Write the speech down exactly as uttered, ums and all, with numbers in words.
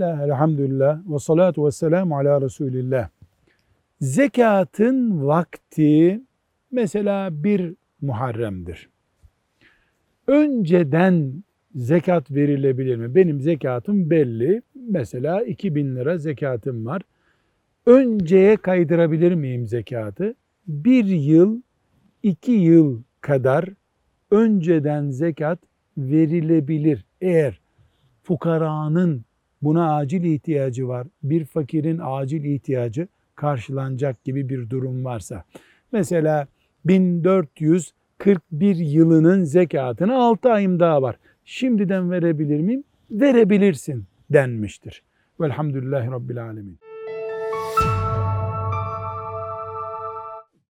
Bismillah, elhamdülillah ve salatu ve selamu ala Resulillah. Zekatın vakti mesela bir Muharrem'dir. Önceden zekat verilebilir mi? Benim zekatım belli. Mesela iki bin lira zekatım var. Önceye kaydırabilir miyim zekatı? Bir yıl, iki yıl kadar önceden zekat verilebilir. Eğer fukaranın buna acil ihtiyacı var, bir fakirin acil ihtiyacı karşılanacak gibi bir durum varsa. Mesela bin dört yüz kırk bir yılının zekatını altı ayım daha var. Şimdiden verebilir miyim? Verebilirsin denmiştir. Velhamdülillahi Rabbil Alemin.